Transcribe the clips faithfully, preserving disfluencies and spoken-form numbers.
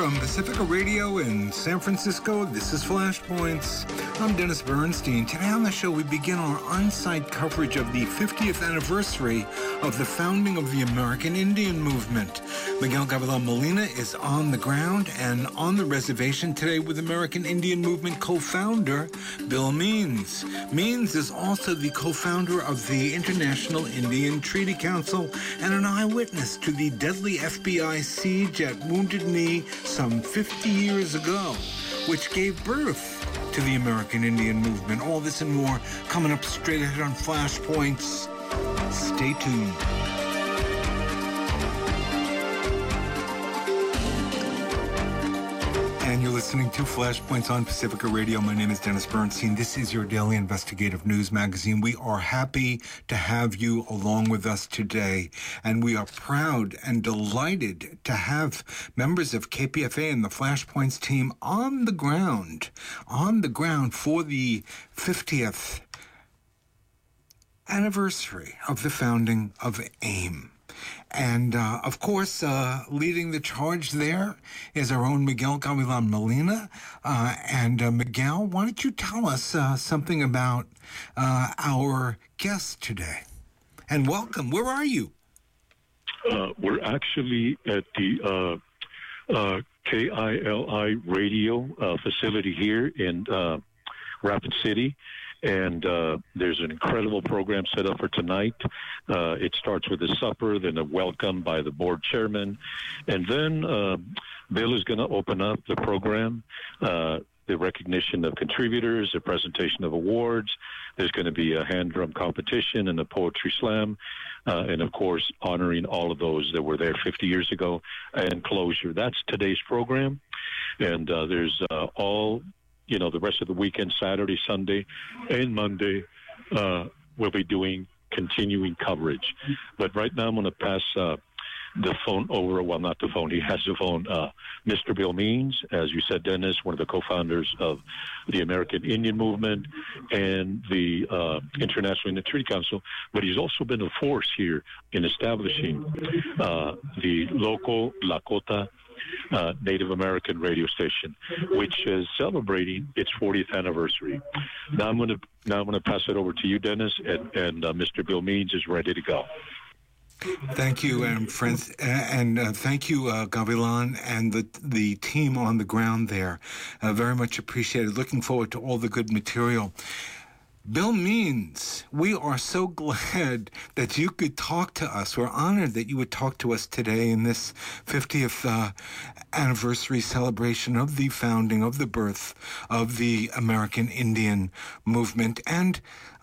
From Pacifica Radio in San Francisco, this is Flashpoints. I'm Dennis Bernstein. Today on the show, we begin our on-site coverage of the fiftieth anniversary of the founding of the American Indian Movement. Miguel Gavilan Molina is on the ground and on the reservation today with American Indian Movement co-founder Bill Means. Means is also the co-founder of the International Indian Treaty Council and an eyewitness to the deadly F B I siege at Wounded Knee some fifty years ago, which gave birth to the American Indian Movement. All this and more coming up straight ahead on Flashpoints. Stay tuned. And you're listening to Flashpoints on Pacifica Radio. My name is Dennis Bernstein. This is your daily investigative news magazine. We are happy to have you along with us today. And we are proud and delighted to have members of K P F A and the Flashpoints team on the ground, on the ground for the fiftieth anniversary of the founding of AIM. And, uh, of course, uh, leading the charge there is our own Miguel Gavilan Molina. Uh, and, uh, Miguel, why don't you tell us uh, something about uh, our guest today? And welcome. Where are you? Uh, we're actually at the uh, uh, K I L I radio uh, facility here in uh, Rapid City. And uh, there's an incredible program set up for tonight. Uh, it starts with a supper, then a welcome by the board chairman. And then uh, Bill is going to open up the program, uh, the recognition of contributors, the presentation of awards. There's going to be a hand drum competition and a poetry slam. Uh, and, of course, honoring all of those that were there fifty years ago and closure. That's today's program. And uh, there's uh, all... you know, the rest of the weekend, Saturday, Sunday, and Monday, uh, we'll be doing continuing coverage. But right now I'm going to pass uh, the phone over. Well, not the phone. He has the phone. Uh, Mister Bill Means, as you said, Dennis, one of the co-founders of the American Indian Movement and the uh, International Indian Treaty Council. But he's also been a force here in establishing uh, the local Lakota Uh, Native American radio station, which is celebrating its fortieth anniversary. Now I'm going to now I'm going to pass it over to you, Dennis, and, and uh, Mister Bill Means is ready to go. Thank you, and friends, and uh, thank you, uh, Gavilan, and the the team on the ground there. Uh, very much appreciated. Looking forward to all the good material. Bill Means, we are so glad that you could talk to us. We're honored that you would talk to us today in this fiftieth uh, anniversary celebration of the founding, of the birth of the American Indian Movement. And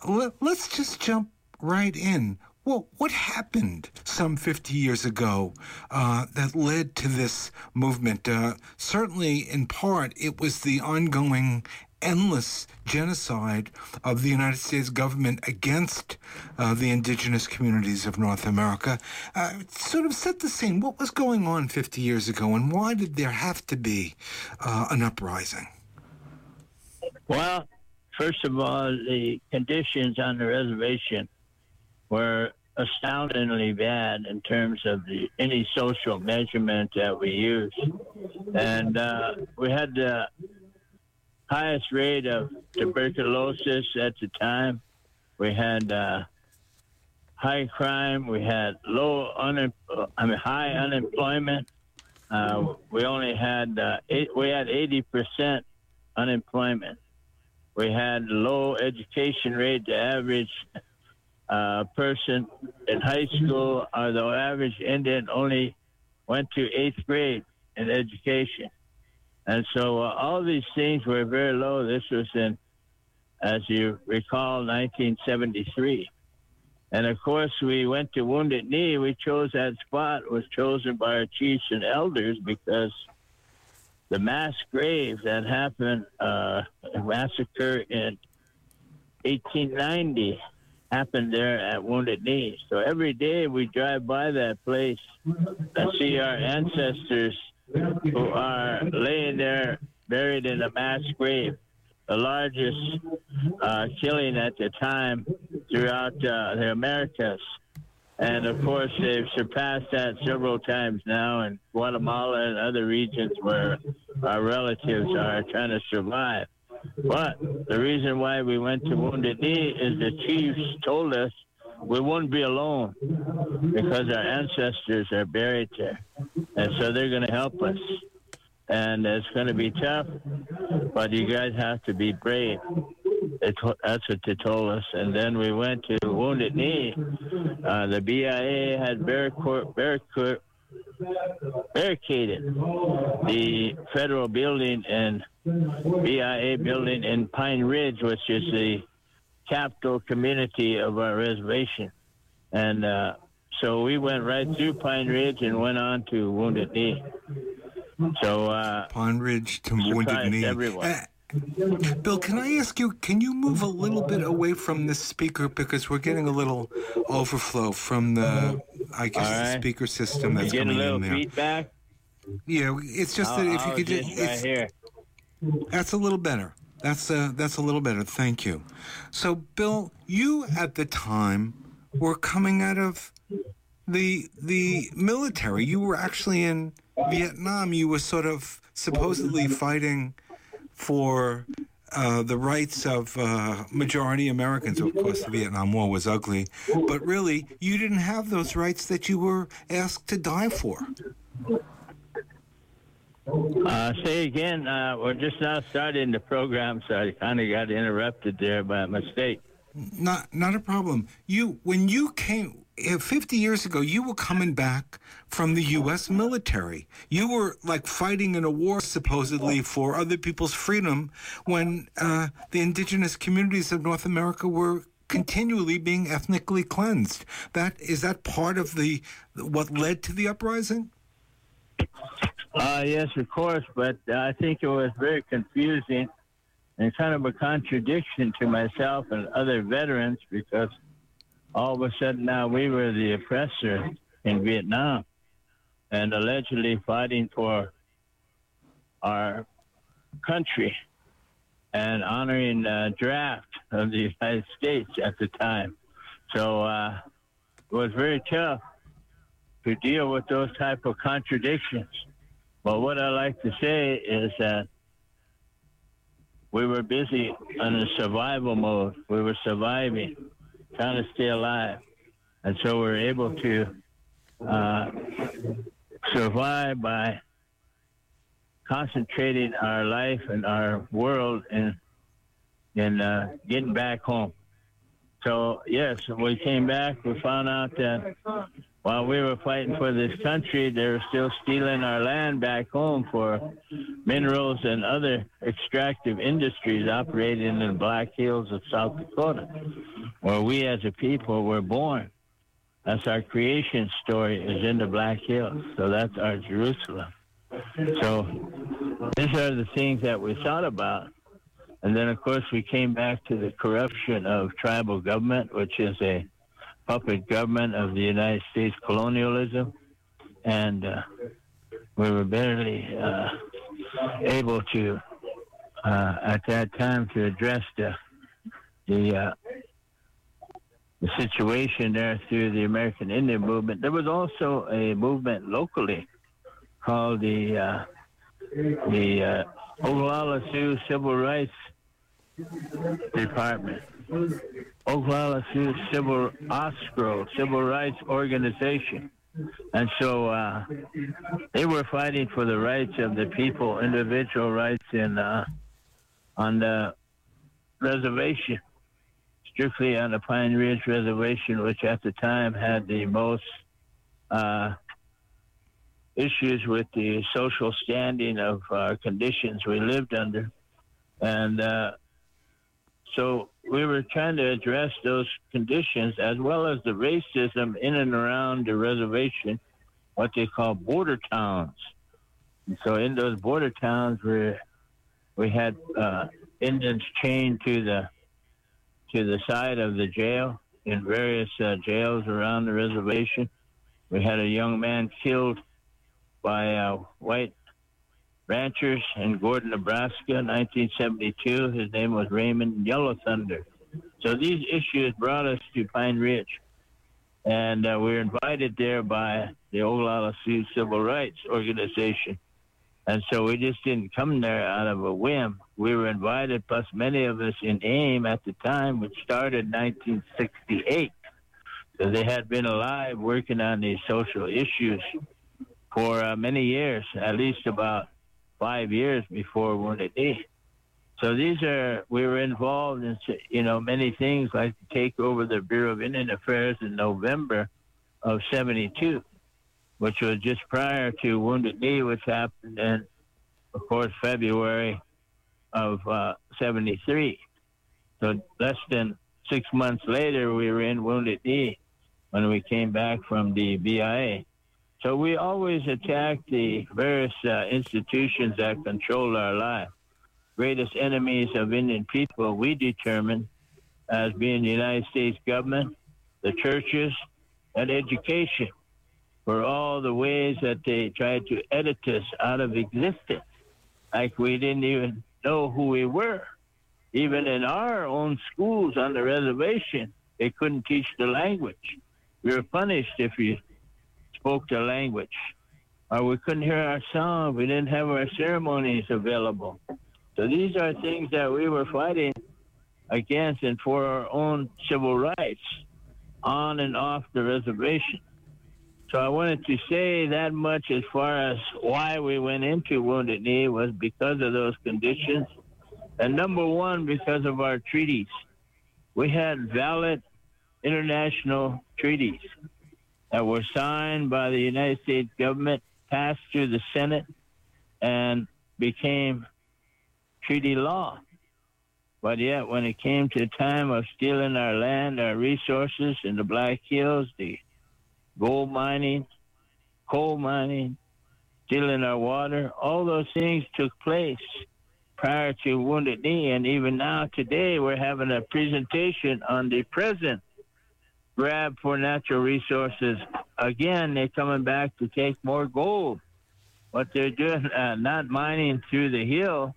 l- let's just jump right in. Well, what happened some fifty years ago uh, that led to this movement? Uh, certainly, in part, it was the ongoing endless genocide of the United States government against uh, the indigenous communities of North America. Uh, sort of set the scene. What was going on fifty years ago, and why did there have to be uh, an uprising? Well, first of all, the conditions on the reservation were astoundingly bad in terms of the any social measurement that we used. And uh, we had the highest rate of tuberculosis at the time. We had uh, high crime. We had low un- I mean, high unemployment. Uh, we only had uh, eight, we had eighty percent unemployment. We had low education rate. The average uh, person in high school, or the average Indian, only went to eighth grade in education. And so uh, all these things were very low. This was in, as you recall, nineteen seventy-three. And, of course, we went to Wounded Knee. We chose that spot. It was chosen by our chiefs and elders because the mass grave that happened, uh, a massacre in eighteen ninety, happened there at Wounded Knee. So every day we drive by that place and see our ancestors who are laying there buried in a mass grave, the largest uh, killing at the time throughout uh, the Americas. And of course, they've surpassed that several times now in Guatemala and other regions where our relatives are trying to survive. But the reason why we went to Wounded Knee is the chiefs told us we wouldn't be alone because our ancestors are buried there. And so they're going to help us. And it's going to be tough, but you guys have to be brave. They to- that's what they told us. And then we went to Wounded Knee. Uh, the B I A had barricor- barricor- barricaded the federal building and B I A building in Pine Ridge, which is the capital community of our reservation. And uh, so we went right through Pine Ridge and went on to Wounded Knee. So uh, Pine Ridge to Wounded Knee. Everyone. Uh- Bill, can I ask you, can you move a little bit away from the speaker because we're getting a little overflow from the, I guess, right. the speaker system that's coming in there. You get a little feedback? Yeah, it's just I'll, that if I'll you could just, just right here. That's a little better. That's a, that's a little better. Thank you. So, Bill, you at the time were coming out of the the military. You were actually in Vietnam. You were sort of supposedly fighting for uh, the rights of uh, majority Americans. Of course, the Vietnam War was ugly, but really, you didn't have those rights that you were asked to die for. Uh, say again, uh, we're just now starting the program, so I kind of got interrupted there by mistake. Not, not a problem. You, when you came fifty years ago, you were coming back from the U S military. You were like fighting in a war, supposedly, for other people's freedom when uh, the indigenous communities of North America were continually being ethnically cleansed. That is that part of the what led to the uprising? Uh, yes, of course, but I think it was very confusing and kind of a contradiction to myself and other veterans because all of a sudden now we were the oppressor in Vietnam and allegedly fighting for our country and honoring the draft of the United States at the time. So uh, it was very tough to deal with those type of contradictions. But what I like to say is that we were busy on a survival mode. We were surviving, trying to stay alive. And so we were able to uh, survive by concentrating our life and our world and, and uh, getting back home. So, yes, we came back. We found out that while we were fighting for this country, they were still stealing our land back home for minerals and other extractive industries operating in the Black Hills of South Dakota, where we as a people were born. That's our creation story is in the Black Hills. So that's our Jerusalem. So these are the things that we thought about. And then, of course, we came back to the corruption of tribal government, which is a puppet government of the United States colonialism, and uh, we were barely uh, able to, uh, at that time, to address the the, uh, the situation there through the American Indian Movement. There was also a movement locally called the uh, the uh, Oglala Sioux Civil Rights Department. Oglala Sioux Civil Oscro Civil Rights Organization, and so uh, they were fighting for the rights of the people, individual rights in uh, on the reservation, strictly on the Pine Ridge Reservation, which at the time had the most uh, issues with the social standing of our conditions we lived under, and uh, so. We were trying to address those conditions as well as the racism in and around the reservation, what they call border towns. And so in those border towns, we we had uh, Indians chained to the to the side of the jail in various uh, jails around the reservation. We had a young man killed by uh, white ranchers in Gordon, Nebraska, nineteen seventy-two. His name was Raymond Yellow Thunder. So these issues brought us to Pine Ridge. And uh, we were invited there by the Oglala Sioux Civil Rights Organization. And so we just didn't come there out of a whim. We were invited, plus many of us in AIM at the time, which started nineteen sixty-eight. So they had been alive working on these social issues for uh, many years, at least about five years before Wounded Knee. So these are, we were involved in, you know, many things like to take over the Bureau of Indian Affairs in November of seventy-two, which was just prior to Wounded Knee, which happened in, of course, February of uh, seventy-three. So less than six months later, we were in Wounded Knee when we came back from the V I A. So we always attack the various uh, institutions that control our lives. Greatest enemies of Indian people we determine as being the United States government, the churches, and education for all the ways that they tried to edit us out of existence, like we didn't even know who we were. Even in our own schools on the reservation, they couldn't teach the language. We were punished if we spoke the language, or we couldn't hear our song. We didn't have our ceremonies available. So these are things that we were fighting against and for our own civil rights on and off the reservation. So I wanted to say that much as far as why we went into Wounded Knee was because of those conditions. And number one, because of our treaties. We had valid international treaties that were signed by the United States government, passed through the Senate, and became treaty law. But yet, when it came to the time of stealing our land, our resources in the Black Hills, the gold mining, coal mining, stealing our water, all those things took place prior to Wounded Knee. And even now, today, we're having a presentation on the present grab for natural resources. Again, they're coming back to take more gold. What they're doing, uh, not mining through the hill,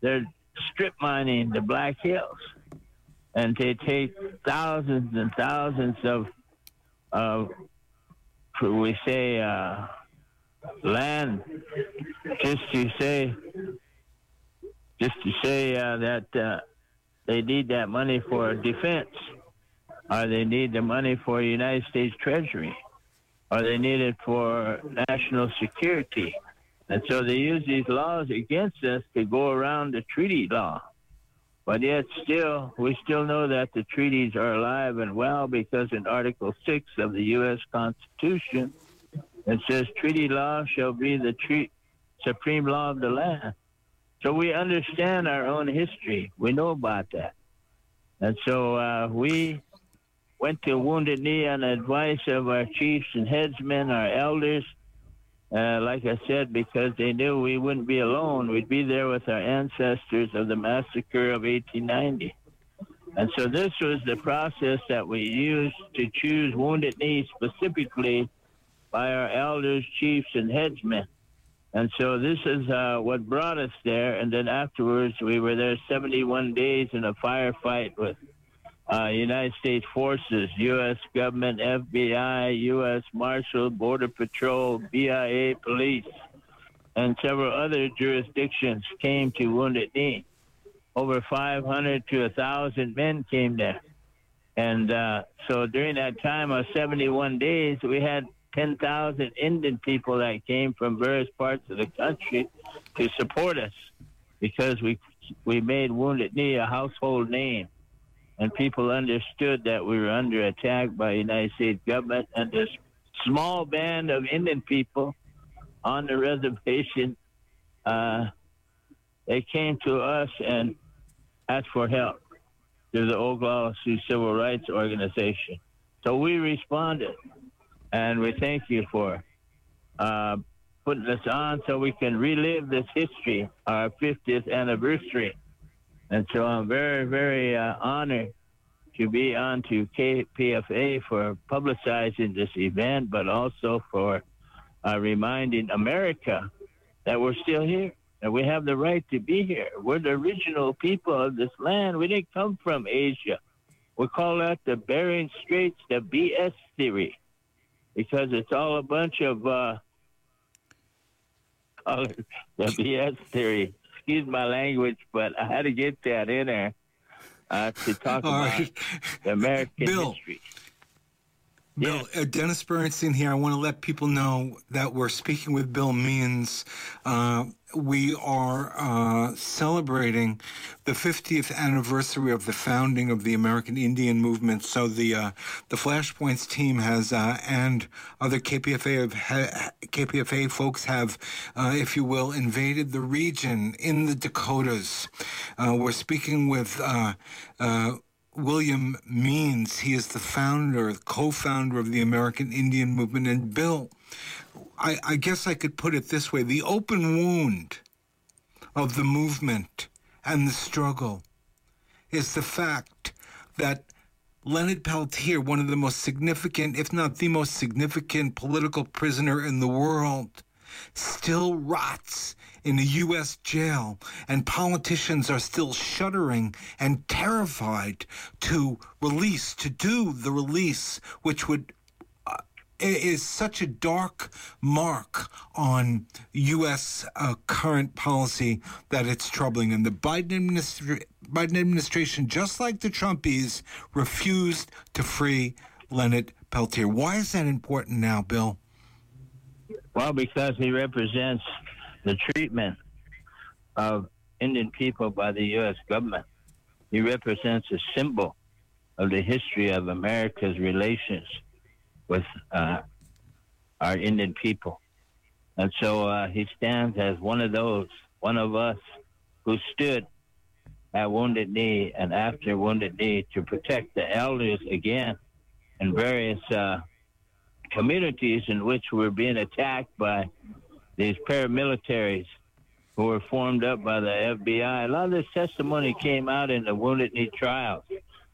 they're strip mining the Black Hills, and they take thousands and thousands of, of we say, uh, land, just to say, just to say uh, that uh, they need that money for defense, or they need the money for United States Treasury, or they need it for national security. And so they use these laws against us to go around the treaty law. But yet still, we still know that the treaties are alive and well, because in Article six of the U S Constitution, it says treaty law shall be the tre- supreme law of the land. So we understand our own history. We know about that. And so uh, we went to Wounded Knee on the advice of our chiefs and headsmen, our elders, Uh, like I said, because they knew we wouldn't be alone. We'd be there with our ancestors of the massacre of eighteen ninety. And so this was the process that we used to choose Wounded Knee specifically by our elders, chiefs, and headsmen. And so this is uh, what brought us there. And then afterwards, we were there seventy-one days in a firefight with uh, United States forces, U S government, F B I, U S Marshal, Border Patrol, V I A police, and several other jurisdictions came to Wounded Knee. Over five hundred to one thousand men came there. And uh, so during that time of seventy-one days, we had ten thousand Indian people that came from various parts of the country to support us, because we we made Wounded Knee a household name. And people understood that we were under attack by the United States government, and this small band of Indian people on the reservation, uh, they came to us and asked for help through the Oglala Sioux Civil Rights Organization. So we responded, and we thank you for uh, putting us on so we can relive this history, our fiftieth anniversary. And so I'm very, very uh, honored to be on to K P F A for publicizing this event, but also for uh, reminding America that we're still here, that we have the right to be here. We're the original people of this land. We didn't come from Asia We call that the Bering Straits, the B S theory, because it's all a bunch of uh, all the B S theory. Excuse my language, but I had to get that in there uh, to talk all about right. the American Bill. history. Bill, uh, Dennis Bernstein here. I want to let people know that we're speaking with Bill Means. Uh, we are uh, celebrating the fiftieth anniversary of the founding of the American Indian Movement. So the uh, the Flashpoints team has, uh, and other K P F A, K P F A folks have, uh, if you will, invaded the region in the Dakotas. Uh, we're speaking with... Uh, uh, William Means. He is the founder, co-founder of the American Indian Movement. And Bill, I, I guess I could put it this way. The open wound of the movement and the struggle is the fact that Leonard Peltier, one of the most significant, if not the most significant political prisoner in the world, still rots in a U S jail, and politicians are still shuddering and terrified to release, to do the release, which would uh, is such a dark mark on U S uh, current policy that it's troubling. And the Biden, administra- Biden administration, just like the Trumpies, refused to free Leonard Peltier. Why is that important now, Bill? Well, because he represents the treatment of Indian people by the U S government. He represents a symbol of the history of America's relations with uh, our Indian people. And so uh, he stands as one of those, one of us, who stood at Wounded Knee and after Wounded Knee to protect the elders again in various uh, communities in which we're being attacked by these paramilitaries who were formed up by the F B I. A lot of this testimony came out in the Wounded Knee trials.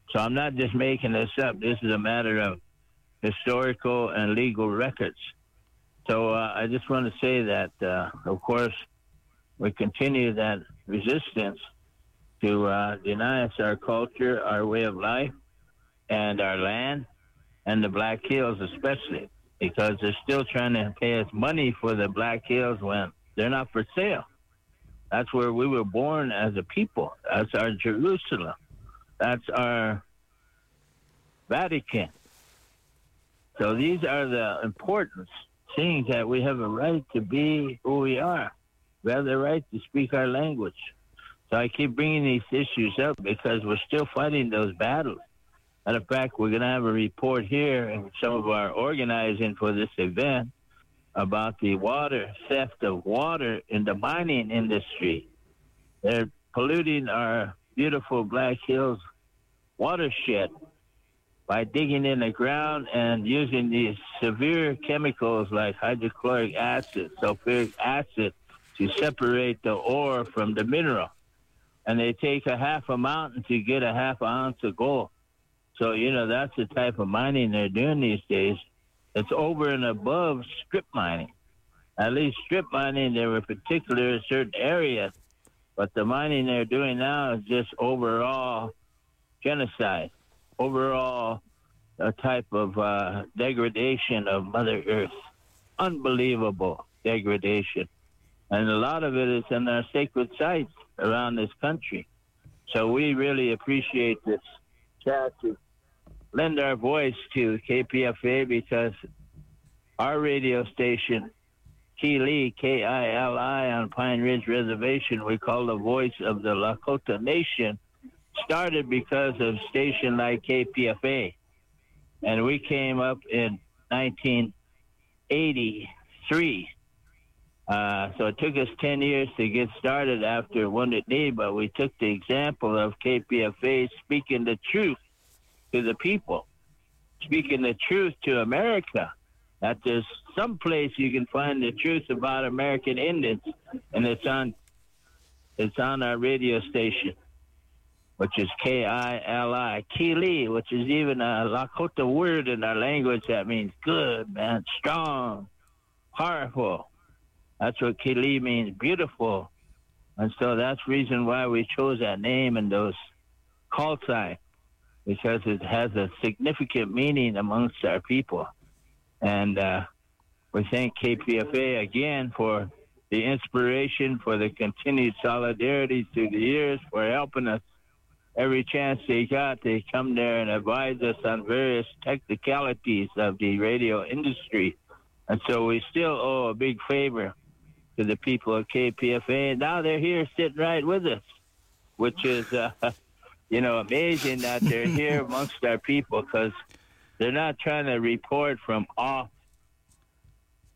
So I'm not just making this up. This is a matter of historical and legal records. So uh, I just want to say that, uh, of course, we continue that resistance to uh, deny us our culture, our way of life, and our land, and the Black Hills especially, because they're still trying to pay us money for the Black Hills when they're not for sale. That's where we were born as a people. That's our Jerusalem. That's our Vatican. So these are the important things, that we have a right to be who we are. We have the right to speak our language. So I keep bringing these issues up because we're still fighting those battles. Matter of fact, we're going to have a report here and some of our organizing for this event about the water, theft of water in the mining industry. They're polluting our beautiful Black Hills watershed by digging in the ground and using these severe chemicals like hydrochloric acid, sulfuric acid, to separate the ore from the mineral. And they take a half a mountain to get a half an ounce of gold. So, you know, that's the type of mining they're doing these days. It's over and above strip mining. At least strip mining, they were particular in certain areas. But the mining they're doing now is just overall genocide, overall a type of uh, degradation of Mother Earth. Unbelievable degradation. And a lot of it is in our sacred sites around this country. So we really appreciate this chat to lend our voice to K P F A, because our radio station, KILI, K I L I, on Pine Ridge Reservation, we call the voice of the Lakota Nation, started because of station like K P F A. And we came up in nineteen eighty-three. Uh, so it took us ten years to get started after Wounded Knee, but we took the example of K P F A speaking the truth to the people, speaking the truth to America, that there's some place you can find the truth about American Indians, and it's on it's on our radio station, which is K I L I, Kili, which is even a Lakota word in our language that means good, man, strong, powerful. That's what Kili means, beautiful. And so that's the reason why we chose that name and those call signs. because it has a significant meaning amongst our people. And uh, we thank K P F A again for the inspiration, for the continued solidarity through the years, for helping us every chance they got. They come there and advise us on various technicalities of the radio industry. And so we still owe a big favor to the people of K P F A. And now they're here sitting right with us, which is, uh, you know, amazing that they're here amongst our people, because they're not trying to report from off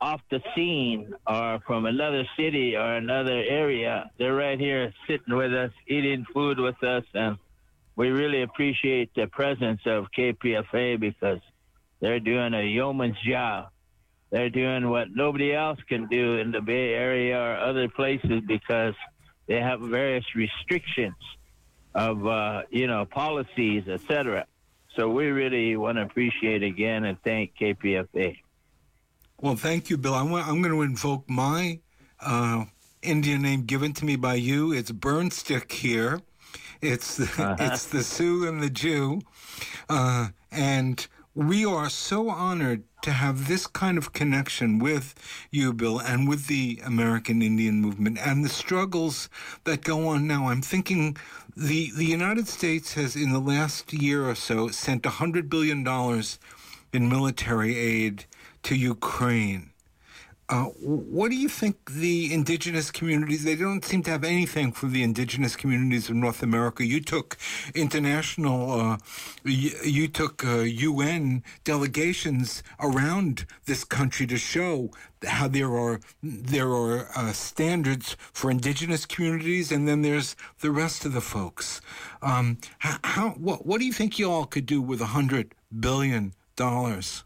off the scene or from another city or another area. They're right here sitting with us, eating food with us, and we really appreciate the presence of K P F A because they're doing a yeoman's job. They're doing what nobody else can do in the Bay Area or other places because they have various restrictions of, uh, you know, policies, et cetera. So we really want to appreciate again and thank K P F A. Well, thank you, Bill. I want, I'm going to invoke my uh, Indian name given to me by you. It's Burnstick here. It's the, uh-huh. it's the Sioux and the Jew. Uh, and we are so honored to have this kind of connection with you, Bill, and with the American Indian Movement and the struggles that go on now. I'm thinking the, the United States has, in the last year or so, sent one hundred billion dollars in military aid to Ukraine. Uh, what do you think the indigenous communities, they don't seem to have anything for the indigenous communities of North America. You took international, uh, you, you took uh, U N delegations around this country to show how there are there are uh, standards for indigenous communities, and then there's the rest of the folks. Um, how, how what, what do you think you all could do with one hundred billion dollars?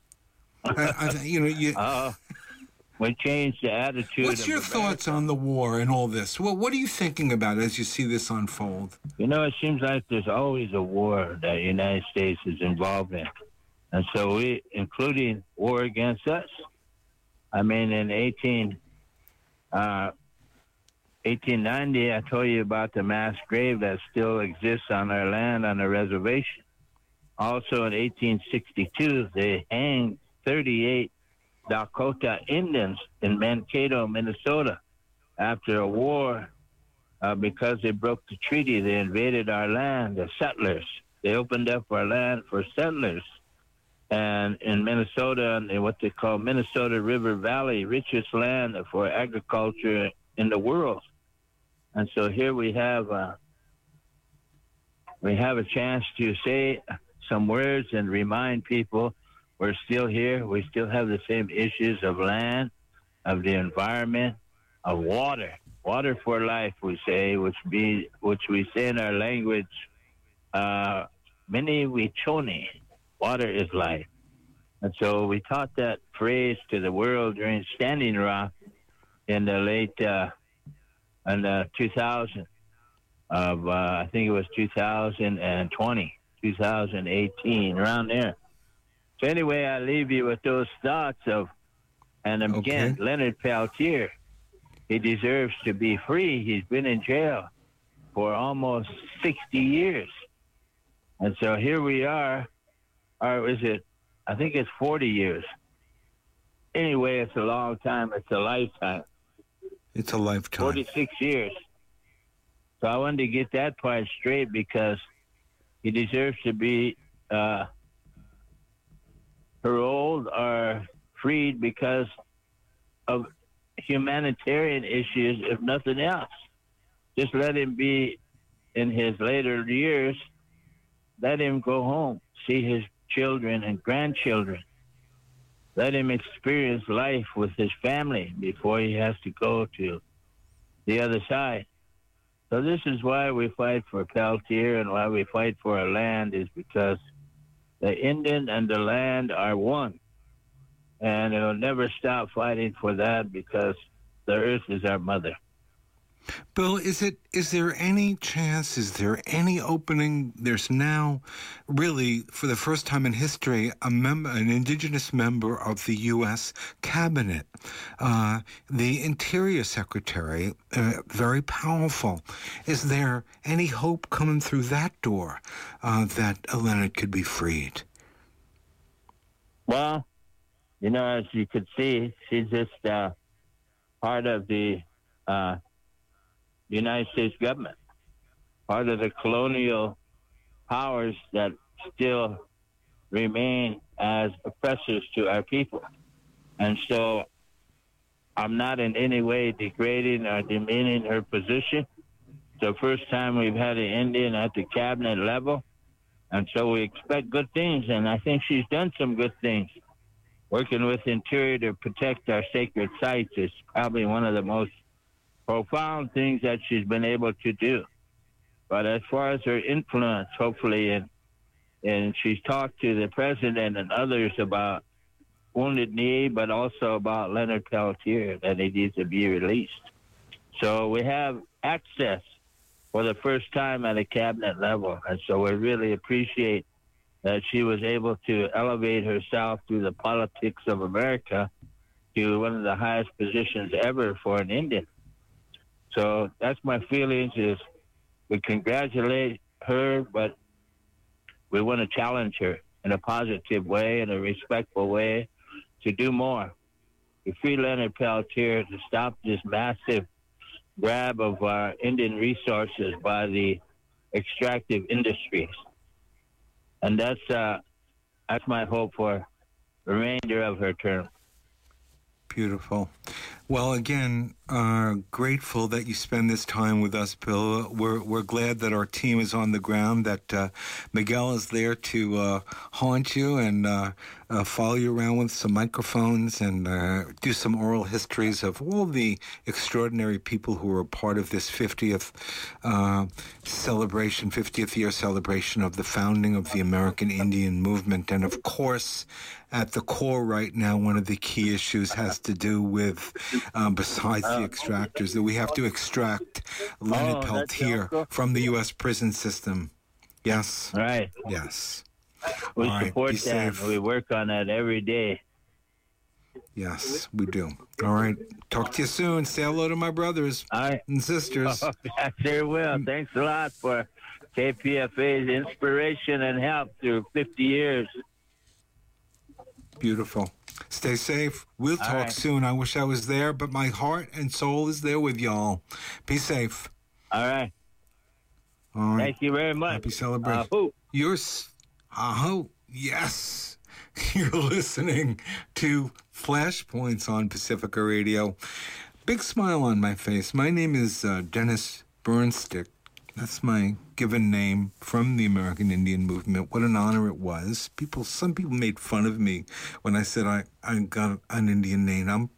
I, I, you know, you... Uh, we changed the attitude. What's your thoughts on the war and all this? Well, what are you thinking about as you see this unfold? You know, it seems like there's always a war that the United States is involved in. And so we, including war against us. I mean, in eighteen, uh, eighteen ninety, I told you about the mass grave that still exists on our land, on the reservation. Also in eighteen sixty-two, they hanged thirty-eight Lakota Indians in Mankato, Minnesota, after a war uh, because they broke the treaty. They invaded our land, the settlers. They opened up our land for settlers. And in Minnesota, in what they call Minnesota River Valley, richest land for agriculture in the world. And so here we have uh, we have a chance to say some words and remind people we're still here. We still have the same issues of land, of the environment, of water. Water for life, we say, which be which we say in our language, uh, mini wichoni, water is life. And so we taught that phrase to the world during Standing Rock in the late uh, in the two thousand of uh, I think it was two thousand twenty, two thousand eighteen, around there. So anyway, I leave you with those thoughts of, and again, okay. Leonard Peltier, he deserves to be free. He's been in jail for almost sixty years. And so here we are, or is it, I think it's forty years. Anyway, it's a long time. It's a lifetime. It's a lifetime. forty-six years. So I wanted to get that part straight because he deserves to be... Uh, paroled or freed because of humanitarian issues, if nothing else. Just let him be in his later years. Let him go home, see his children and grandchildren. Let him experience life with his family before he has to go to the other side. So this is why we fight for Peltier and why we fight for our land, is because the Indian and the land are one, and it'll never stop fighting for that because the earth is our mother. Bill, is it is there any chance, is there any opening? There's now really, for the first time in history, a member, an indigenous member of the U S cabinet. Uh, the Interior Secretary, uh, very powerful. Is there any hope coming through that door uh, that Leonard could be freed? Well, you know, as you could see, she's just uh, part of the... Uh, United States government, part of the colonial powers that still remain as oppressors to our people. And so I'm not in any way degrading or demeaning her position. It's the first time we've had an Indian at the cabinet level. And so we expect good things. And I think she's done some good things. Working with Interior to protect our sacred sites is probably one of the most profound things that she's been able to do. But as far as her influence, hopefully, and and she's talked to the president and others about Wounded Knee, but also about Leonard Peltier, that he needs to be released. So we have access for the first time at a cabinet level. And so we really appreciate that she was able to elevate herself through the politics of America to one of the highest positions ever for an Indian. So that's my feelings, is we congratulate her, but we want to challenge her in a positive way, in a respectful way, to do more, to free Leonard Peltier, to stop this massive grab of our Indian resources by the extractive industries. And that's uh, that's my hope for the remainder of her term. Beautiful. Well, again, uh, grateful that you spend this time with us, Bill. We're we're glad that our team is on the ground, that uh, Miguel is there to uh, haunt you and uh, uh, follow you around with some microphones and uh, do some oral histories of all the extraordinary people who were a part of this fiftieth uh, celebration, fiftieth year celebration of the founding of the American Indian Movement. And of course, at the core right now, one of the key issues has to do with, um, besides the extractors, that we have to extract Leonard oh, Peltier from the U S prison system. Yes. Right. Yes. We All support right. that. Safe. We work on that every day. Yes, we do. All right. Talk to you soon. Say hello to my brothers right. and sisters. Oh, I sure will. Thanks a lot for K P F A's inspiration and help through fifty years. Beautiful. Stay safe. We'll All talk right. soon. I wish I was there, but my heart and soul is there with y'all. Be safe. All right. All right. Thank you very much. Happy celebration. Uh, You're, uh-huh. Yes. You're listening to Flashpoints on Pacifica Radio. Big smile on my face. My name is uh, Dennis Bernstein. That's my given name from the American Indian Movement. What an honor it was. People, some people made fun of me when I said I, I got an Indian name. I'm,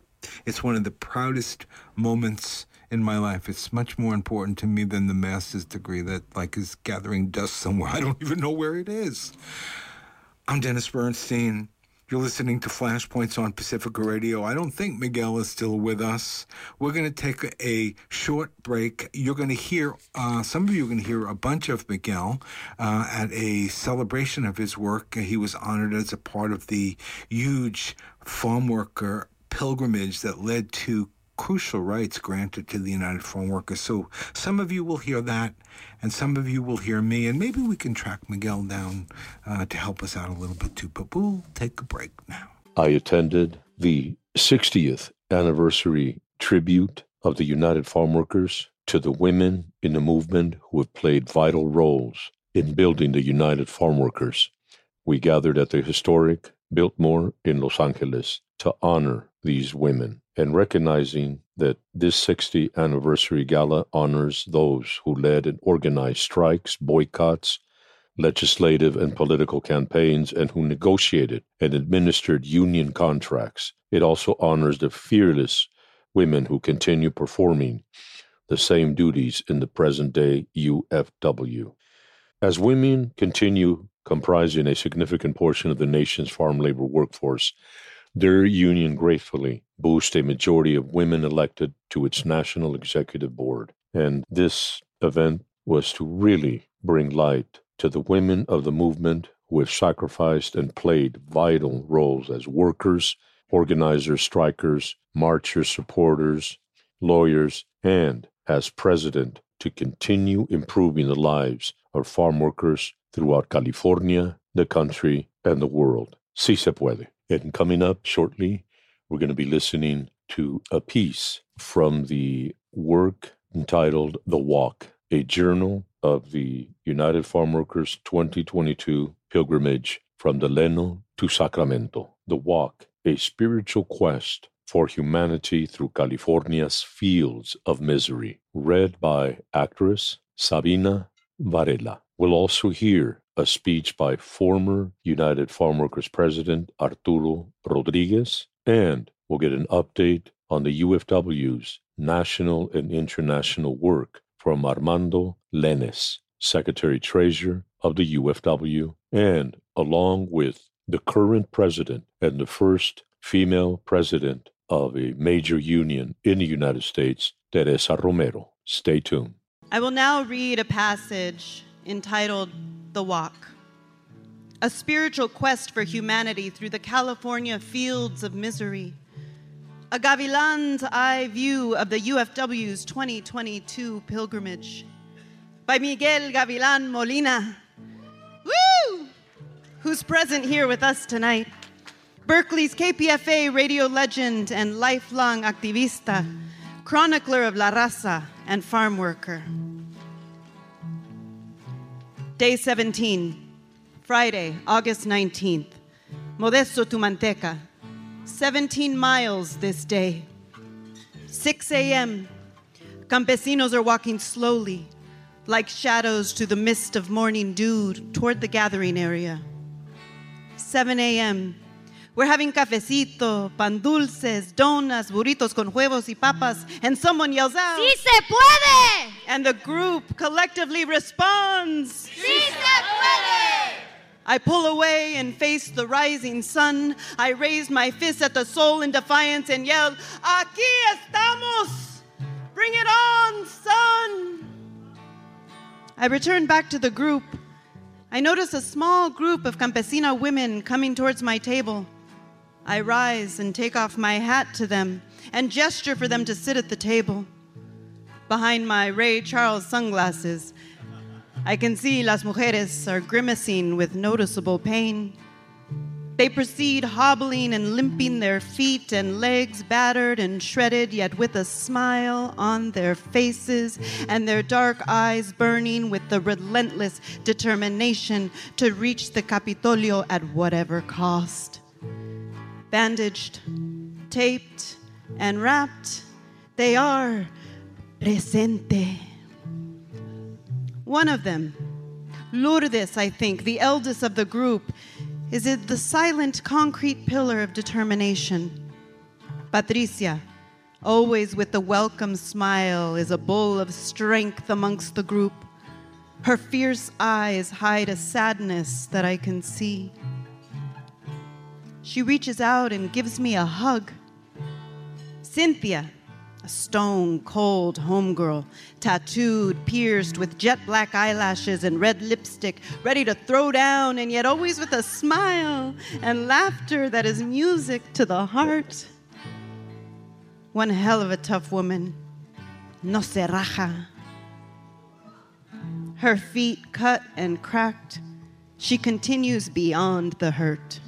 it's one of the proudest moments in my life. It's much more important to me than the master's degree that like is gathering dust somewhere. I don't even know where it is. I'm Dennis Bernstein. You're listening to Flashpoints on Pacifica Radio. I don't think Miguel is still with us. We're going to take a short break. You're going to hear, uh, some of you are going to hear a bunch of Miguel uh, at a celebration of his work. He was honored as a part of the huge farm worker pilgrimage that led to crucial rights granted to the United Farm Workers. So some of you will hear that, and some of you will hear me, and maybe we can track Miguel down uh, to help us out a little bit too, but we'll take a break now. I attended the sixtieth anniversary tribute of the United Farm Workers to the women in the movement who have played vital roles in building the United Farm Workers. We gathered at the historic Biltmore in Los Angeles to honor these women, and recognizing that this sixtieth anniversary gala honors those who led and organized strikes, boycotts, legislative and political campaigns, and who negotiated and administered union contracts. It also honors the fearless women who continue performing the same duties in the present-day U F W. As women continue comprising a significant portion of the nation's farm labor workforce, their union gratefully boost a majority of women elected to its National Executive Board. And this event was to really bring light to the women of the movement who have sacrificed and played vital roles as workers, organizers, strikers, marchers, supporters, lawyers, and as president to continue improving the lives of farm workers throughout California, the country, and the world. Sí se puede. And coming up shortly, we're going to be listening to a piece from the work entitled The Walk, a journal of the United Farm Workers twenty twenty-two pilgrimage from Delano to Sacramento. The Walk, a spiritual quest for humanity through California's fields of misery, read by actress Sabina Varela. We'll also hear a speech by former United Farm Workers President Arturo Rodriguez, and we'll get an update on the U F W's national and international work from Armando Lenes, Secretary Treasurer of the U F W, and along with the current president and the first female president of a major union in the United States, Teresa Romero. Stay tuned. I will now read a passage entitled The Walk, a spiritual quest for humanity through the California fields of misery, a Gavilan's eye view of the U F W's twenty twenty-two pilgrimage, by Miguel Gavilan Molina, woo, who's present here with us tonight, Berkeley's K P F A radio legend and lifelong activista, chronicler of La Raza and farm worker. Day seventeen, Friday, August nineteenth, Modesto to Manteca, seventeen miles this day. six a.m., campesinos are walking slowly, like shadows to the mist of morning dew toward the gathering area. seven a.m., we're having cafecito, pan dulces, donas, burritos con huevos y papas, and someone yells out, "Sí se puede!" And the group collectively responds, "Sí se puede!" I pull away and face the rising sun. I raise my fist at the soul in defiance and yell, "Aquí estamos! Bring it on, sun!" I return back to the group. I notice a small group of campesina women coming towards my table. I rise and take off my hat to them and gesture for them to sit at the table. Behind my Ray Charles sunglasses, I can see las mujeres are grimacing with noticeable pain. They proceed hobbling and limping, their feet and legs battered and shredded, yet with a smile on their faces and their dark eyes burning with the relentless determination to reach the Capitolio at whatever cost. Bandaged, taped, and wrapped, they are presente. One of them, Lourdes, I think, the eldest of the group, is it the silent concrete pillar of determination. Patricia, always with the welcome smile, is a bull of strength amongst the group. Her fierce eyes hide a sadness that I can see. She reaches out and gives me a hug. Cynthia, a stone-cold homegirl, tattooed, pierced, with jet black eyelashes and red lipstick, ready to throw down, and yet always with a smile and laughter that is music to the heart. One hell of a tough woman, no se raja. Her feet cut and cracked, she continues beyond the hurt.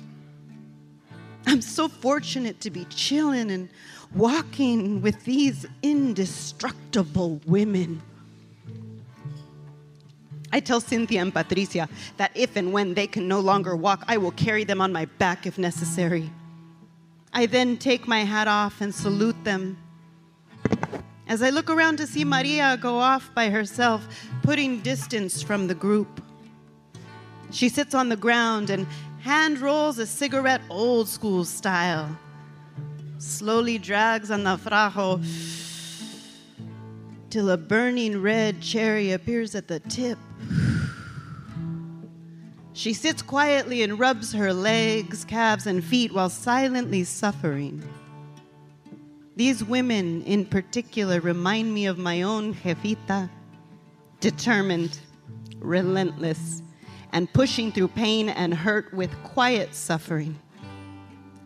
I'm so fortunate to be chilling and walking with these indestructible women. I tell Cynthia and Patricia that if and when they can no longer walk, I will carry them on my back if necessary. I then take my hat off and salute them. As I look around to see Maria go off by herself, putting distance from the group. She sits on the ground and hand rolls a cigarette old school style, slowly drags on the frajo till a burning red cherry appears at the tip. She sits quietly and rubs her legs, calves, and feet while silently suffering. These women in particular remind me of my own jefita, determined, relentless, and pushing through pain and hurt with quiet suffering.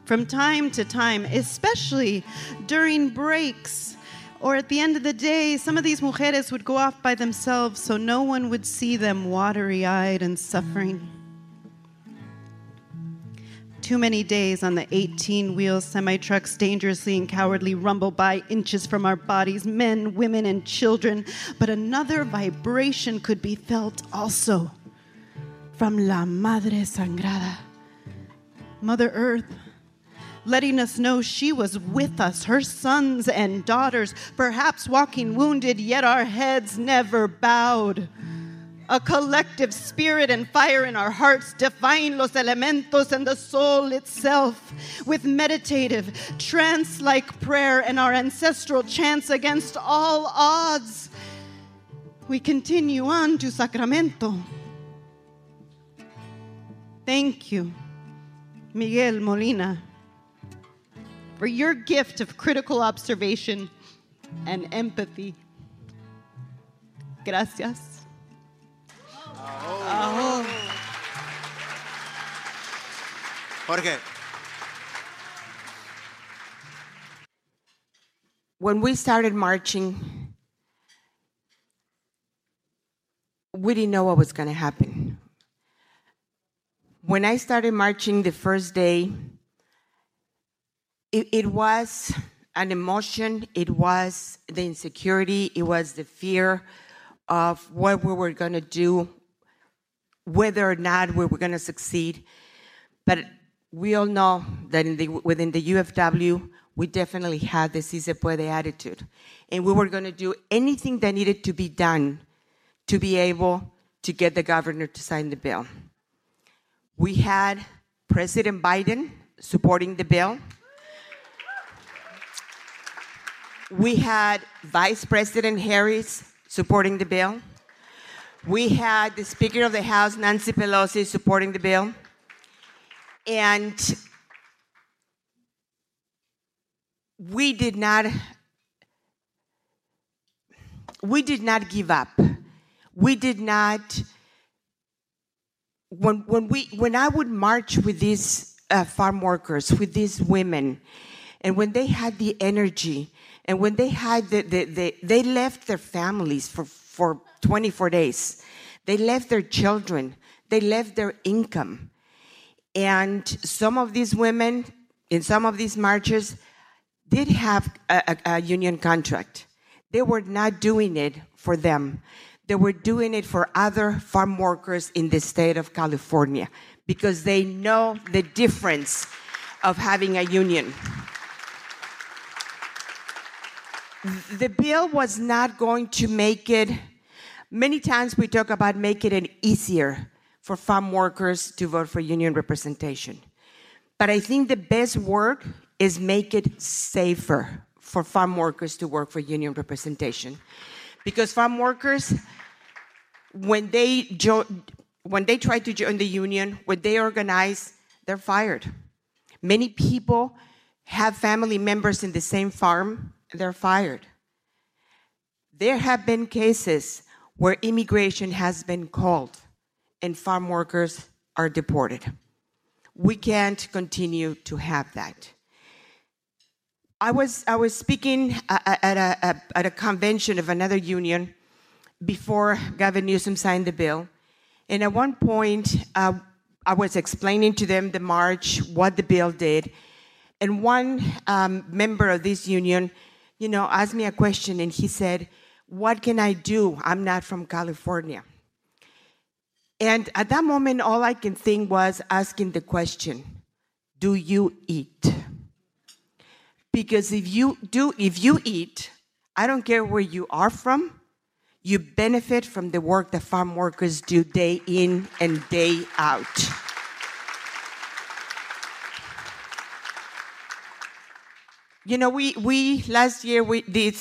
From time to time, especially during breaks or at the end of the day, some of these mujeres would go off by themselves so no one would see them watery-eyed and suffering. Too many days on the eighteen-wheel semi-trucks dangerously and cowardly rumble by inches from our bodies, men, women, and children. But another vibration could be felt also from La Madre Sangrada, Mother Earth, letting us know she was with us, her sons and daughters, perhaps walking wounded, yet our heads never bowed. A collective spirit and fire in our hearts, defying los elementos and the soul itself, with meditative, trance-like prayer and our ancestral chants against all odds. We continue on to Sacramento. Thank you, Miguel Molina, for your gift of critical observation and empathy. Gracias. Aho. Jorge. When we started marching, we didn't know what was going to happen. When I started marching the first day, It, it was an emotion, it was the insecurity, it was the fear of what we were going to do, whether or not we were going to succeed. But we all know that in the, within the U F W, we definitely had the Si Se Puede attitude. And we were going to do anything that needed to be done to be able to get the governor to sign the bill. We had President Biden supporting the bill. We had Vice President Harris supporting the bill. We had the Speaker of the House, Nancy Pelosi, supporting the bill. And we did not, we did not give up. We did not, when, when, we, when I would march with these uh, farm workers, with these women, and when they had the energy, and when they had, the, the, the, they left their families for, for twenty-four days. They left their children. They left their income. And some of these women, in some of these marches, did have a, a, a union contract. They were not doing it for them. They were doing it for other farm workers in the state of California because they know the difference of having a union. The bill was not going to make it, many times we talk about making it easier for farm workers to vote for union representation. But I think the best word is make it safer for farm workers to work for union representation. Because farm workers, when they, jo- when they try to join the union, when they organize, they're fired. Many people have family members in the same farm. They're fired. There have been cases where immigration has been called and farm workers are deported. We can't continue to have that. I was, I was speaking at a, at a convention of another union before Gavin Newsom signed the bill. And at one point, uh, I was explaining to them the march, what the bill did. And one um, member of this union, you know, asked me a question, and he said, what can I do? I'm not from California. And at that moment, all I can think was asking the question, do you eat? Because if you do, if you eat, I don't care where you are from, you benefit from the work that farm workers do day in and day out. You know, we, we last year, we did,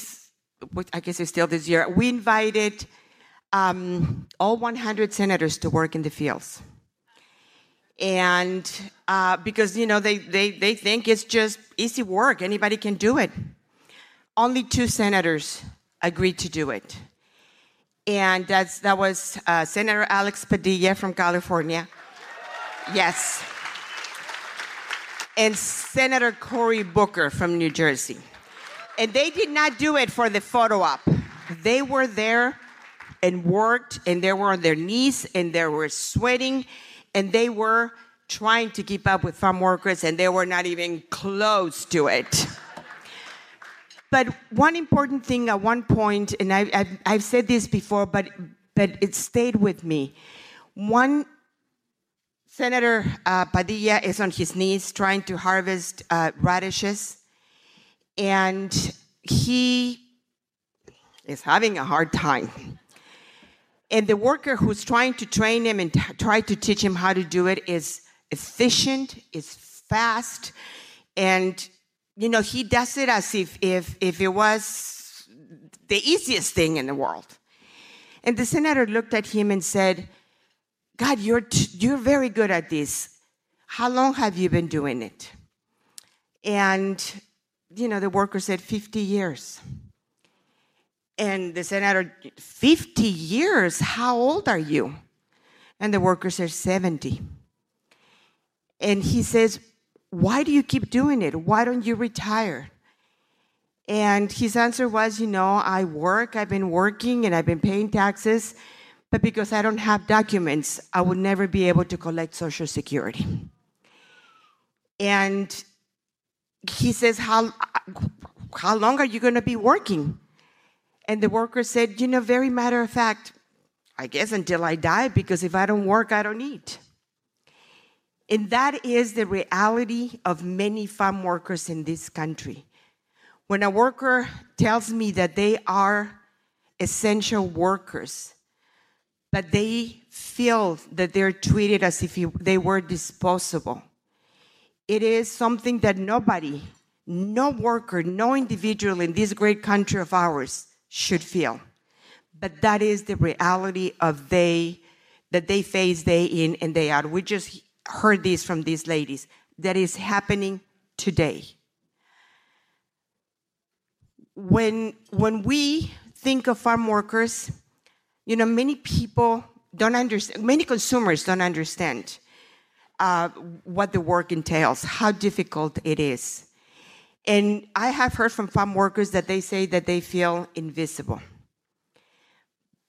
I guess it's still this year, we invited um, all one hundred senators to work in the fields. And uh, because, you know, they, they, they think it's just easy work. Anybody can do it. only two senators agreed to do it. And that's, that was uh, Senator Alex Padilla from California. Yes. And Senator Cory Booker from New Jersey. And they did not do it for the photo op. They were there and worked, and they were on their knees, and they were sweating, and they were trying to keep up with farm workers, and they were not even close to it. But one important thing at one point, and I, I've, I've said this before, but, but it stayed with me. One, Senator uh, Padilla is on his knees trying to harvest uh, radishes, and he is having a hard time. And the worker who's trying to train him and t- try to teach him how to do it is efficient, is fast, and you know, he does it as if, if, if it was the easiest thing in the world. And the senator looked at him and said, God, you're, t- you're very good at this. How long have you been doing it? And, you know, the worker said, fifty years. And the senator, fifty years? How old are you? And the worker said, seventy. And he says, why do you keep doing it? Why don't you retire? And his answer was, you know, I work, I've been working, and I've been paying taxes, but because I don't have documents, I will never be able to collect Social Security. And he says, how, how long are you going to be working? And the worker said, you know, very matter of fact, I guess until I die, because if I don't work, I don't eat. And that is the reality of many farm workers in this country. When a worker tells me that they are essential workers, but they feel that they're treated as if they were disposable, it is something that nobody, no worker, no individual in this great country of ours should feel. But that is the reality of they, that they face day in and day out. We just heard this from these ladies. That is happening today. When, when we think of farm workers, you know, many people don't understand, many consumers don't understand uh, what the work entails, how difficult it is. And I have heard from farm workers that they say that they feel invisible.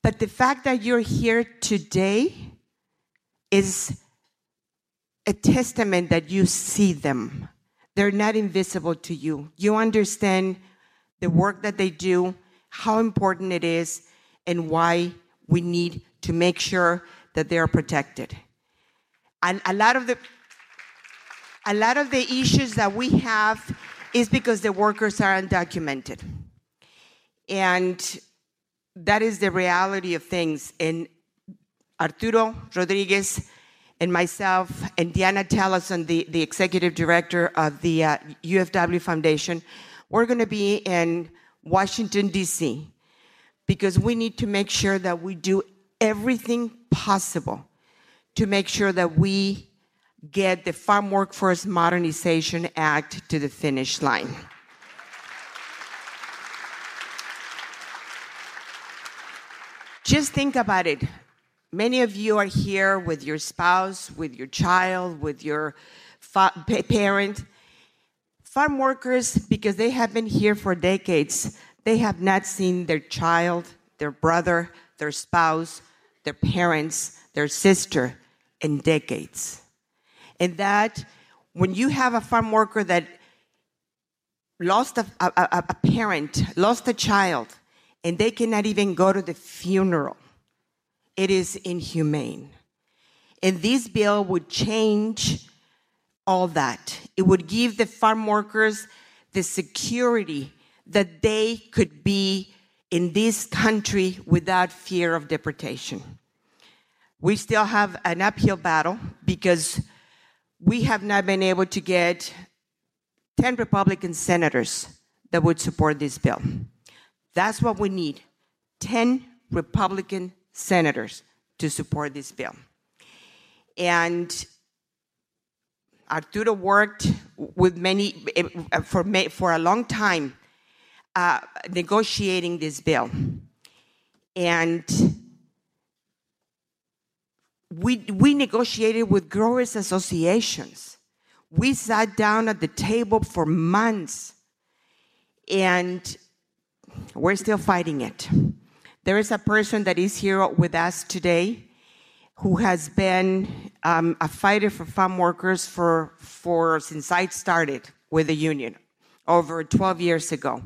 But the fact that you're here today is a testament that you see them. They're not invisible to you. You understand the work that they do, how important it is, and why we need to make sure that they are protected. And a lot of the, a lot of the issues that we have is because the workers are undocumented. And that is the reality of things. And Arturo Rodriguez and myself, and Diana Tallison, the, the executive director of the uh, U F W Foundation, we're going to be in Washington, D C, because we need to make sure that we do everything possible to make sure that we get the Farm Workforce Modernization Act to the finish line. Just think about it. Many of you are here with your spouse, with your child, with your fa- parent. Farm workers, because they have been here for decades, they have not seen their child, their brother, their spouse, their parents, their sister in decades. And that, when you have a farm worker that lost a, a, a parent, lost a child, and they cannot even go to the funeral, it is inhumane. And this bill would change all that. It would give the farm workers the security that they could be in this country without fear of deportation. We still have an uphill battle because we have not been able to get ten Republican senators that would support this bill. That's what we need, ten Republican senators. senators to support this bill. And Arturo worked with many, for, for a long time uh, negotiating this bill. And we, we negotiated with growers' associations. We sat down at the table for months, and we're still fighting it. There is a person that is here with us today who has been um, a fighter for farm workers for, for since I started with the union over twelve years ago.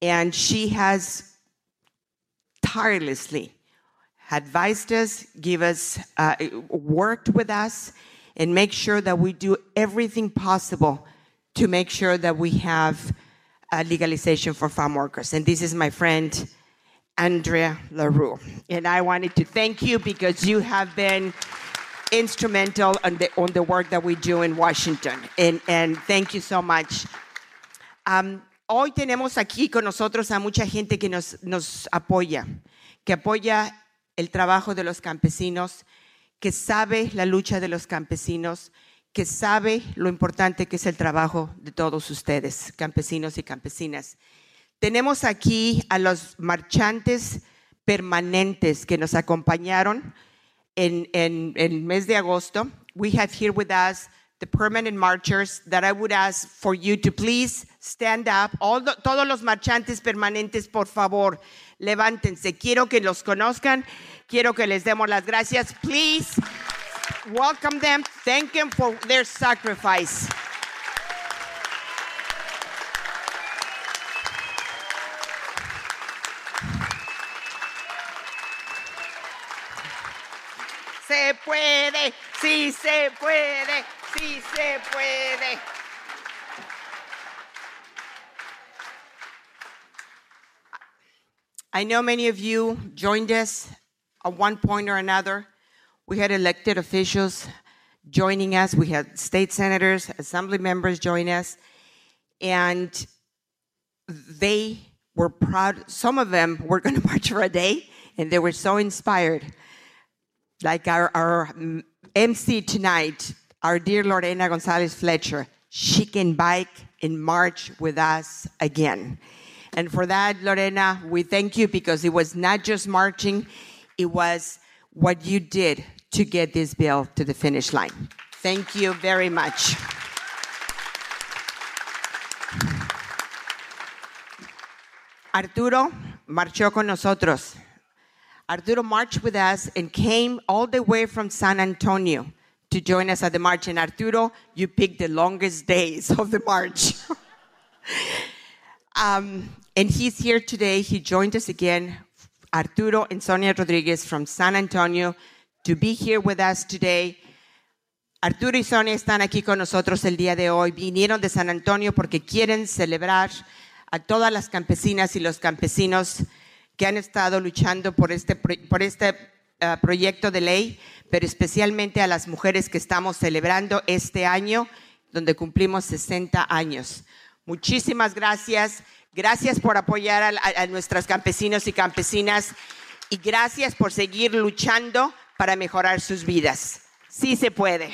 And she has tirelessly advised us, give us, uh, worked with us, and make sure that we do everything possible to make sure that we have a legalization for farm workers. And this is my friend, Andrea LaRue. And I wanted to thank you because you have been instrumental on the, on the work that we do in Washington. And, and thank you so much. Um, hoy tenemos aquí con nosotros a mucha gente que nos, nos apoya, que apoya el trabajo de los campesinos, que sabe la lucha de los campesinos, que sabe lo importante que es el trabajo de todos ustedes, campesinos y campesinas. Tenemos aquí a los marchantes permanentes que nos acompañaron en, en, en el mes de agosto. We have here with us the permanent marchers that I would ask for you to please stand up. All the, todos los marchantes permanentes, por favor, levántense. Quiero que los conozcan. Quiero que les demos las gracias. Please welcome them. Thank them for their sacrifice. Se puede, sí se puede, sí se puede. I know many of you joined us at one point or another. We had elected officials joining us. We had state senators, assembly members join us. And they were proud. Some of them were going to march for a day, and they were so inspired. Like our, our M C tonight, our dear Lorena Gonzalez Fletcher, she can bike and march with us again. And for that, Lorena, we thank you, because it was not just marching. It was what you did to get this bill to the finish line. Thank you very much. Arturo marchó con nosotros. Arturo marched with us and came all the way from San Antonio to join us at the march. And Arturo, you picked the longest days of the march. um, and he's here today. He joined us again. Arturo and Sonia Rodriguez from San Antonio to be here with us today. Arturo y Sonia están aquí con nosotros el día de hoy. Vinieron de San Antonio porque quieren celebrar a todas las campesinas y los campesinos que han estado luchando por este, por este uh, proyecto de ley, pero especialmente a las mujeres que estamos celebrando este año, donde cumplimos sesenta años. Muchísimas gracias. Gracias por apoyar a, a, a nuestras campesinos y campesinas, y gracias por seguir luchando para mejorar sus vidas. Sí se puede.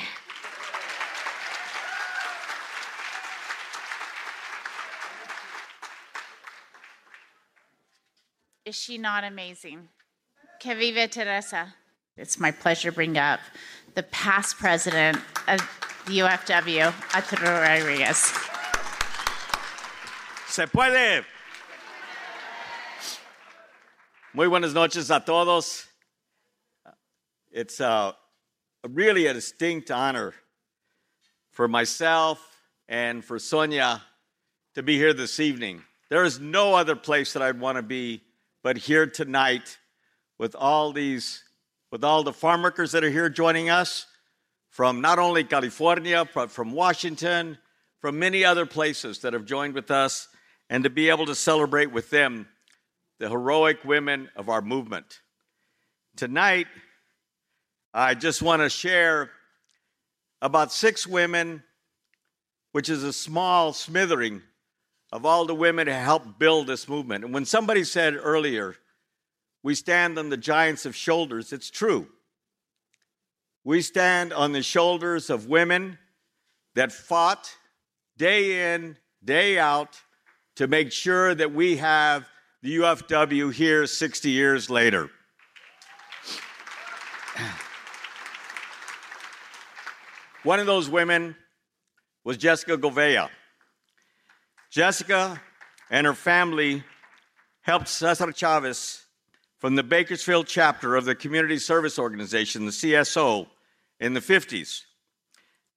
Is she not amazing? Que vive Teresa. It's my pleasure to bring up the past president of the U F W, Arturo Rodriguez. Se puede. Muy buenas noches a todos. It's a, really a distinct honor for myself and for Sonia to be here this evening. There is no other place that I'd want to be but here tonight with all these, with all the farm workers that are here joining us from not only California, but from Washington, from many other places that have joined with us, and to be able to celebrate with them the heroic women of our movement. Tonight, I just want to share about six women, which is a small smithering of all the women who helped build this movement. And when somebody said earlier, we stand on the giants of shoulders, it's true. We stand on the shoulders of women that fought day in, day out, to make sure that we have the U F W here sixty years later. One of those women was Jessica Govea. Jessica and her family helped Cesar Chavez from the Bakersfield chapter of the Community Service Organization, the C S O, in the fifties.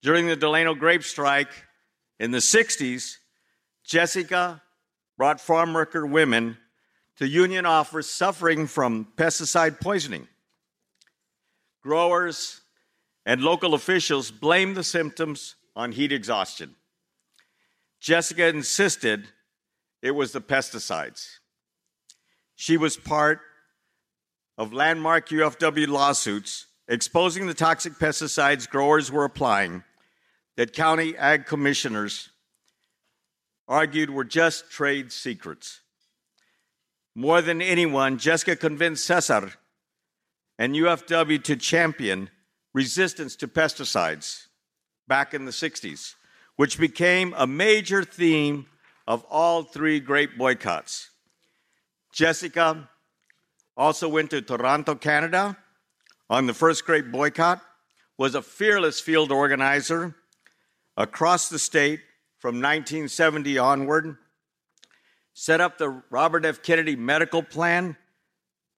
During the Delano grape strike in the sixties, Jessica brought farm worker women to union offers suffering from pesticide poisoning. Growers and local officials blamed the symptoms on heat exhaustion. Jessica insisted it was the pesticides. She was part of landmark U F W lawsuits exposing the toxic pesticides growers were applying that county ag commissioners argued were just trade secrets. More than anyone, Jessica convinced Cesar and U F W to champion resistance to pesticides back in the sixties, which became a major theme of all three grape boycotts. Jessica also went to Toronto, Canada, on the first grape boycott, was a fearless field organizer across the state from nineteen seventy onward, set up the Robert F. Kennedy Medical Plan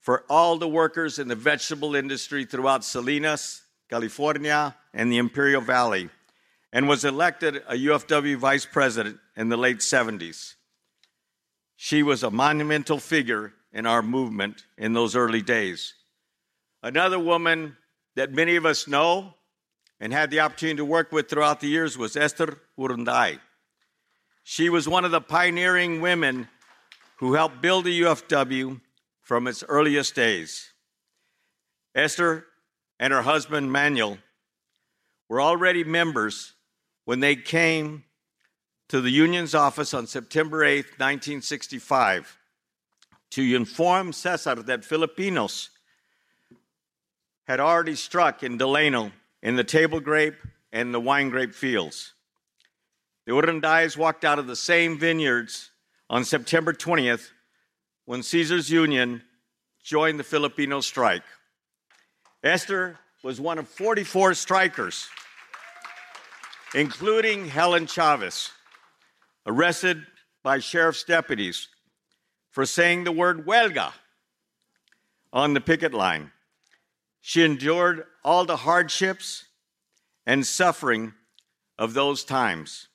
for all the workers in the vegetable industry throughout Salinas, California, and the Imperial Valley, and was elected a U F W vice president in the late seventies. She was a monumental figure in our movement in those early days. Another woman that many of us know and had the opportunity to work with throughout the years was Esther Urunday. She was one of the pioneering women who helped build the U F W from its earliest days. Esther and her husband, Manuel, were already members when they came to the union's office on September eighth, nineteen sixty-five, to inform Cesar that Filipinos had already struck in Delano in the table grape and the wine grape fields. The Urundais walked out of the same vineyards on September twentieth, when Cesar's union joined the Filipino strike. Esther was one of forty-four strikers, including Helen Chavez, arrested by sheriff's deputies for saying the word huelga on the picket line. She endured all the hardships and suffering of those times.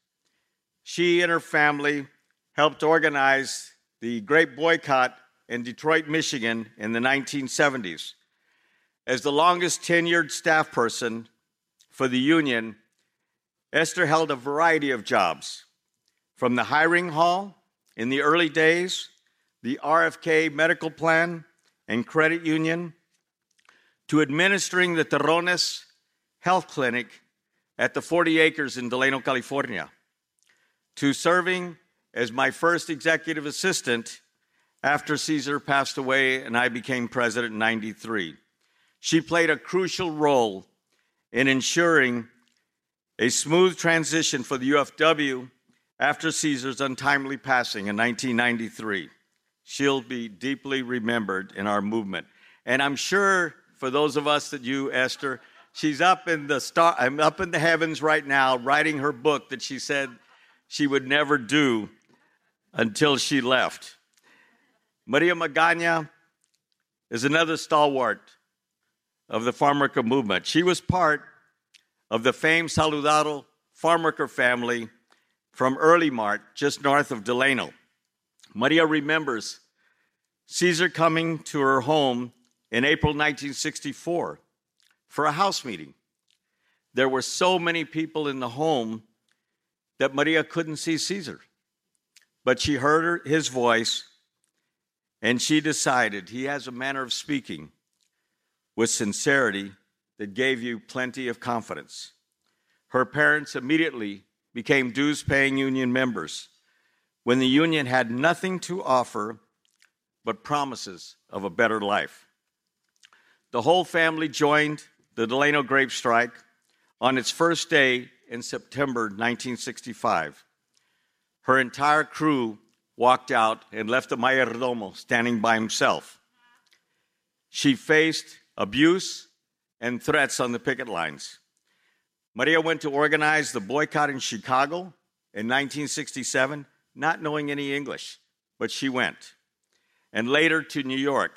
She and her family helped organize the grape boycott in Detroit, Michigan in the nineteen seventies. As the longest tenured staff person for the union, Esther held a variety of jobs, from the hiring hall in the early days, the R F K medical plan and credit union, to administering the Terrones Health Clinic at the forty acres in Delano, California, to serving as my first executive assistant after Cesar passed away and I became president in ninety-three. She played a crucial role in ensuring a smooth transition for the U F W after Cesar's untimely passing in nineteen ninety-three. She'll be deeply remembered in our movement. And I'm sure for those of us that you, Esther, she's up in the star, I'm up in the heavens right now writing her book that she said she would never do until she left. Maria Magaña is another stalwart of the farm worker movement. She was part of the famed Saludado farm worker family from Early Mart, just north of Delano. Maria remembers Cesar coming to her home in April nineteen sixty-four for a house meeting. There were so many people in the home that Maria couldn't see Cesar, but she heard her, his voice, and she decided he has a manner of speaking with sincerity that gave you plenty of confidence. Her parents immediately became dues-paying union members when the union had nothing to offer but promises of a better life. The whole family joined the Delano grape strike on its first day in September nineteen sixty-five. Her entire crew walked out and left the mayordomo standing by himself. She faced abuse and threats on the picket lines. Maria went to organize the boycott in Chicago in nineteen sixty-seven, not knowing any English, but she went. And later to New York.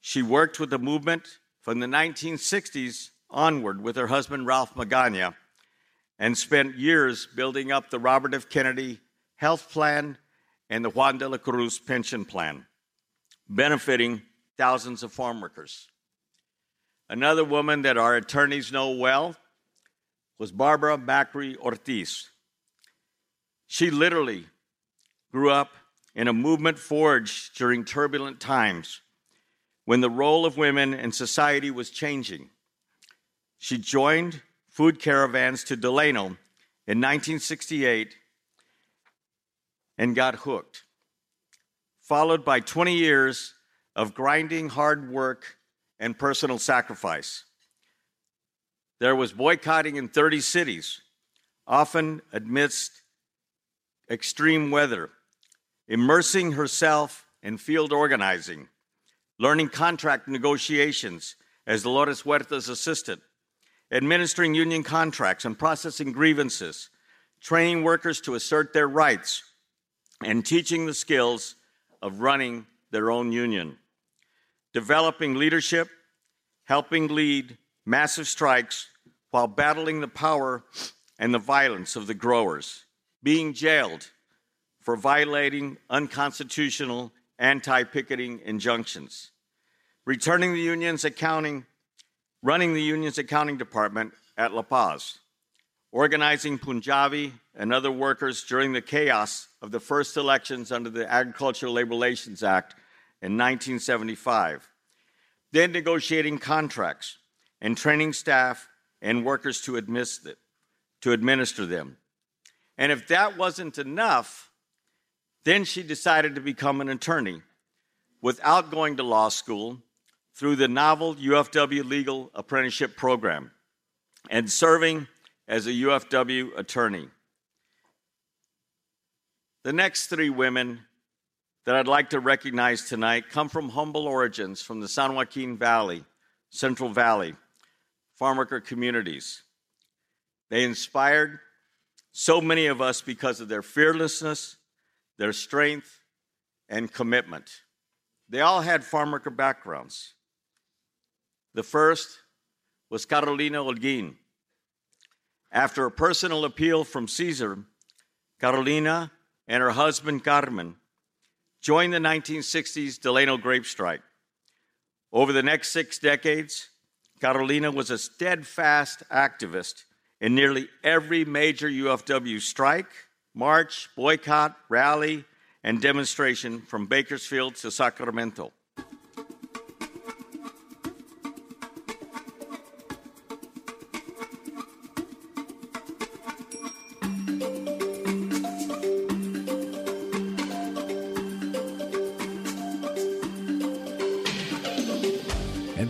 She worked with the movement from the nineteen sixties onward with her husband, Ralph Magana, and spent years building up the Robert F. Kennedy Health Plan and the Juan de la Cruz Pension Plan, benefiting thousands of farm workers. Another woman that our attorneys know well was Barbara Macri Ortiz. She literally grew up in a movement forged during turbulent times when the role of women in society was changing. She joined food caravans to Delano in nineteen sixty-eight and got hooked, followed by twenty years of grinding hard work and personal sacrifice. There was boycotting in thirty cities, often amidst extreme weather, immersing herself in field organizing, learning contract negotiations as Dolores Huerta's assistant, administering union contracts and processing grievances, training workers to assert their rights, and teaching the skills of running their own union, developing leadership, helping lead massive strikes while battling the power and the violence of the growers, being jailed for violating unconstitutional anti-picketing injunctions, returning the union's accounting, running the union's accounting department at La Paz, organizing Punjabi and other workers during the chaos of the first elections under the Agricultural Labor Relations Act in nineteen seventy-five, then negotiating contracts and training staff and workers to administer them, to administer them. And if that wasn't enough, then she decided to become an attorney without going to law school through the novel U F W Legal Apprenticeship Program and serving as a U F W attorney. The next three women that I'd like to recognize tonight come from humble origins from the San Joaquin Valley, Central Valley, farm worker communities. They inspired so many of us because of their fearlessness, their strength, and commitment. They all had farm worker backgrounds. The first was Carolina Holguín. After a personal appeal from Cesar, Carolina and her husband, Carmen, joined the nineteen sixties Delano grape strike. Over the next six decades, Carolina was a steadfast activist in nearly every major U F W strike, march, boycott, rally, and demonstration from Bakersfield to Sacramento.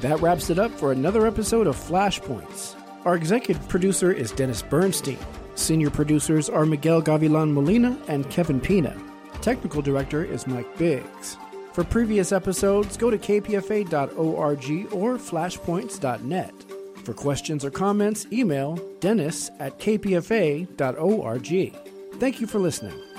That wraps it up for another episode of Flashpoints. Our executive producer is Dennis Bernstein. Senior producers are Miguel Gavilan Molina and Kevin Pina. Technical director is Mike Biggs. For previous episodes, go to k p f a dot org or flashpoints dot net. For questions or comments, email dennis at k p f a dot org. Thank you for listening.